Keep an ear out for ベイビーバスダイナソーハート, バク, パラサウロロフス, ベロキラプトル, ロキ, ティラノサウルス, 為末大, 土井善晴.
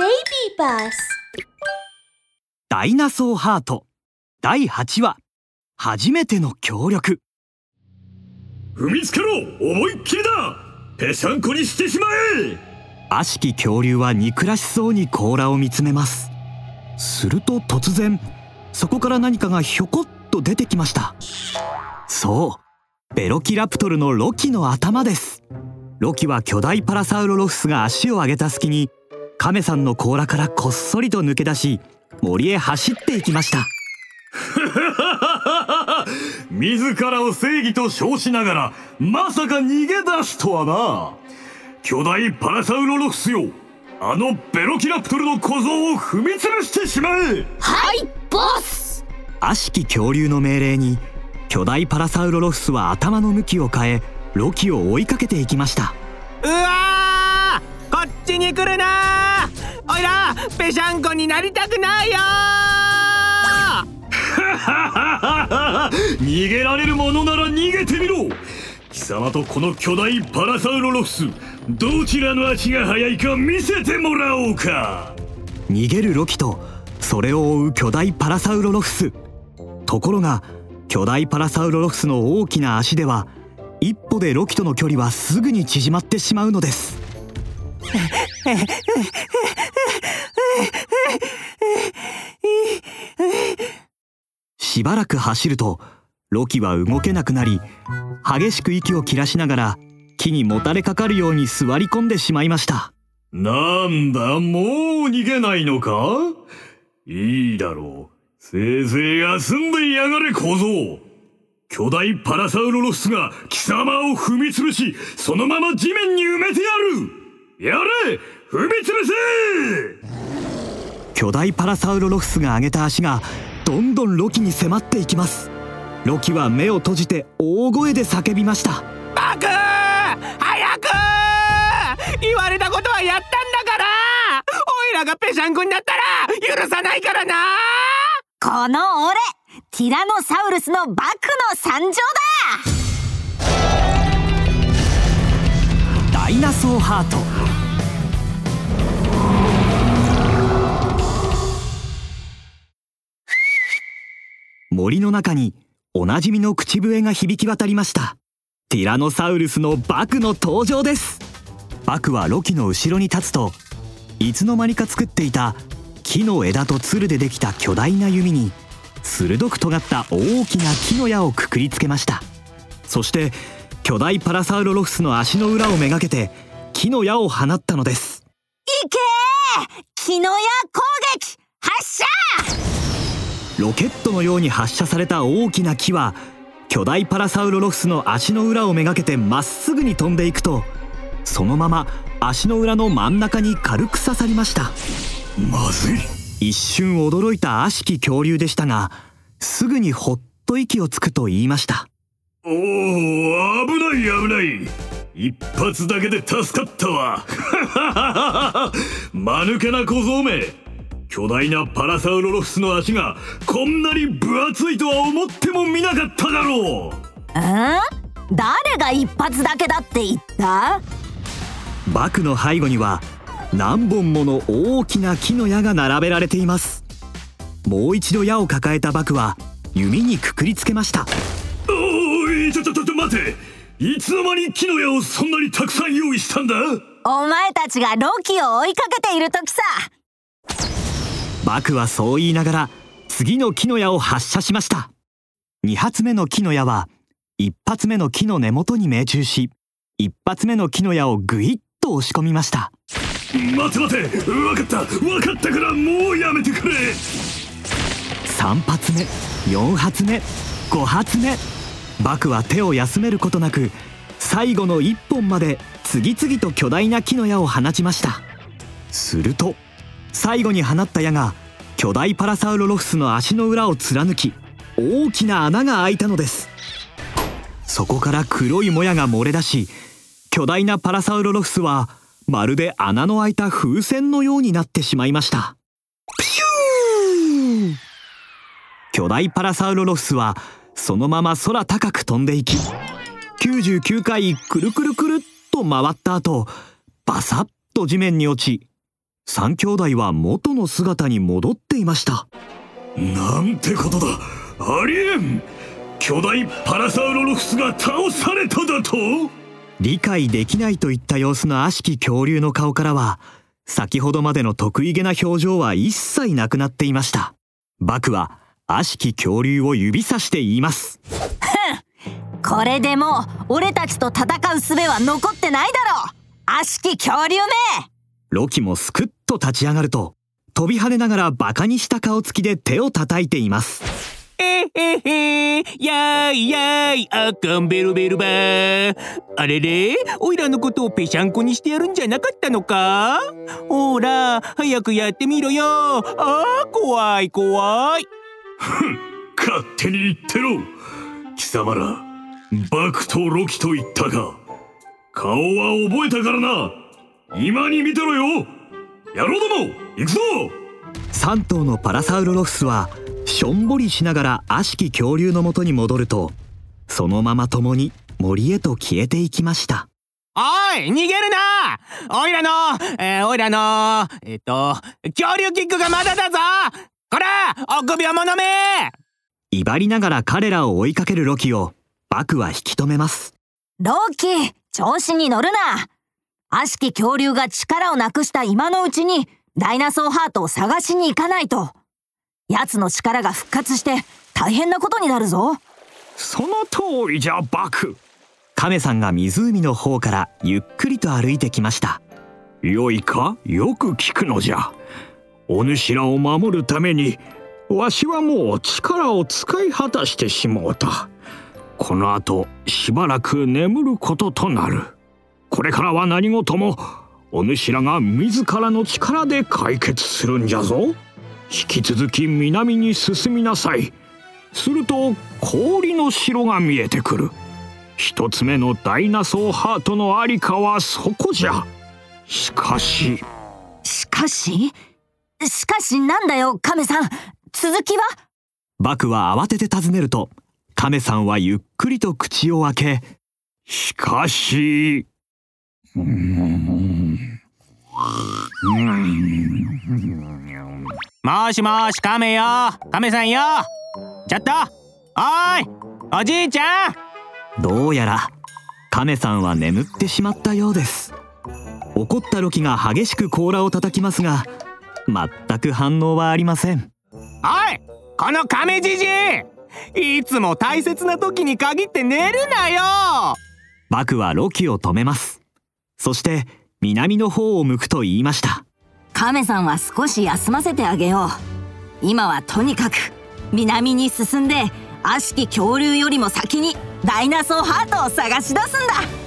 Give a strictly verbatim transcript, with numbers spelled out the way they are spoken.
ベイビーバスダイナソーハートだいはちわ初めての協力。踏みつけろ、思いっきりだ、ぺしゃんこにしてしまえ。悪しき恐竜は憎らしそうに甲羅を見つめます。すると突然、そこから何かがひょこっと出てきました。そう、ベロキラプトルのロキの頭です。ロキは巨大パラサウロロフスが足を上げた隙に、カメさんの甲羅からこっそりと抜け出し、森へ走っていきました。自らを正義と称しながら、まさか逃げ出すとはな。巨大パラサウロロフスよ、あのベロキラプトルの小僧を踏み潰してしまえ。はい、ボス。悪しき恐竜の命令に、巨大パラサウロロフスは頭の向きを変え、ロキを追いかけていきました。うわー、こっちに来るなー、おいらぺしゃんこになりたくないよ。逃げられるものなら逃げてみろ。貴様とこの巨大パラサウロロフス、どちらの足が速いか見せてもらおうか。逃げるロキとそれを追う巨大パラサウロロフス。ところが巨大パラサウロロフスの大きな足では、一歩でロキとの距離はすぐに縮まってしまうのです。しばらく走ると、ロキは動けなくなり、激しく息を切らしながら木にもたれかかるように座り込んでしまいました。なんだ、もう逃げないのか。いいだろう、せいぜい休んでやがれ小僧。巨大パラサウロロフスが貴様を踏みつぶし、そのまま地面に埋めてやる。やれ、踏みつぶせ。巨大パラサウロロフスが上げた足がどんどんロキに迫っていきます。ロキは目を閉じて大声で叫びました。バクー、早く、言われたことはやったんだから。オイラがぺしゃんこになったら許さないからな。この俺、ティラノサウルスのバクの参上だ。ダイナソーハート。森の中におなじみの口笛が響き渡りました。ティラノサウルスのバクの登場です。バクはロキの後ろに立つと、いつの間にか作っていた木の枝とつるでできた巨大な弓に鋭く尖った大きな木の矢をくくりつけました。そして巨大パラサウロロフスの足の裏をめがけて木の矢を放ったのです。いけー、木の矢攻撃発射。ロケットのように発射された大きな木は、巨大パラサウロロフスの足の裏をめがけてまっすぐに飛んでいくと、そのまま足の裏の真ん中に軽く刺さりました。まずい。一瞬驚いた悪しき恐竜でしたが、すぐにほっと息をつくと言いました。おお、危ない危ない、一発だけで助かったわ。間抜けな小僧め、巨大なパラサウロロフスの足がこんなに分厚いとは思ってもみなかっただろう。え？誰が一発だけだって言った？バクの背後には何本もの大きな木の矢が並べられています。もう一度矢を抱えたバクは弓にくくりつけました。おい、ちょちょちょ待て、いつの間に木の矢をそんなにたくさん用意したんだ。お前たちがロキを追いかけている時さ。バクはそう言いながら次の木の矢を発射しました。に発目の木の矢はいち発目の木の根元に命中し、いち発目の木の矢をぐいっと押し込みました。待て待て、分かった分かったからもうやめてくれ。さん発目、よん発目、ご発目、バクは手を休めることなく、最後のいっぽんまで次々と巨大な木の矢を放ちました。すると最後に放った矢が巨大パラサウロロフスの足の裏を貫き、大きな穴が開いたのです。そこから黒いもやが漏れ出し、巨大なパラサウロロフスはまるで穴の開いた風船のようになってしまいました。ピシュー。巨大パラサウロロフスはそのまま空高く飛んでいき、きゅうじゅうきゅうかいくるくるくるっと回った後、バサッと地面に落ち、三兄弟は元の姿に戻っていました。なんてことだ、ありえん。巨大パラサウロロフスが倒されただと。理解できないといった様子の悪しき恐竜の顔からは、先ほどまでの得意げな表情は一切なくなっていました。バクは悪しき恐竜を指さして言います。これでもう俺たちと戦う術は残ってないだろう、悪しき恐竜め。ロキもすくっと立ち上がると、飛び跳ねながらバカにした顔つきで手を叩いています。えへへ、やいやい、あかんべるべるば。あれれ、おいらのことをぺしゃんこにしてやるんじゃなかったのか。ほら早くやってみろよ。あー、怖い怖い。ふん、勝手に言ってろ。貴様らバクとロキと言ったが、顔は覚えたからな。今に見てろよ、野郎ども、行くぞ。さん頭のパラサウロロフスはしょんぼりしながら悪しき恐竜の元に戻ると、そのまま共に森へと消えていきました。おい、逃げるな。おいらの、えー、おいらのえっと恐竜キックがまだだぞ。こら、臆病者め。威張りながら彼らを追いかけるロキをバクは引き止めます。ロキ、調子に乗るな。悪しき恐竜が力をなくした今のうちにダイナソーハートを探しに行かないと、奴の力が復活して大変なことになるぞ。その通りじゃ、バク。カメさんが湖の方からゆっくりと歩いてきました。よいか、よく聞くのじゃ。お主らを守るためにわしはもう力を使い果たしてしもうた。このあとしばらく眠ることとなる。これからは何事もお主らが自らの力で解決するんじゃぞ。引き続き南に進みなさい。すると氷の城が見えてくる。一つ目のダイナソーハートのありかはそこじゃ。しかししかししかしなんだよ、カメさん。続きは？バクは慌てて尋ねると、カメさんはゆっくりと口を開け、しかしもしもし、カメよ、カメさんよ。ちょっと、おい、おじいちゃん。どうやらカメさんは眠ってしまったようです。怒ったロキが激しく甲羅を叩きますが、全く反応はありません。おい、このカメじじい、いつも大切な時に限って寝るなよ。バクはロキを止めます。そして南の方を向くと言いました。カメさんは少し休ませてあげよう。今はとにかく南に進んで、悪しき恐竜よりも先にダイナソーハートを探し出すんだ。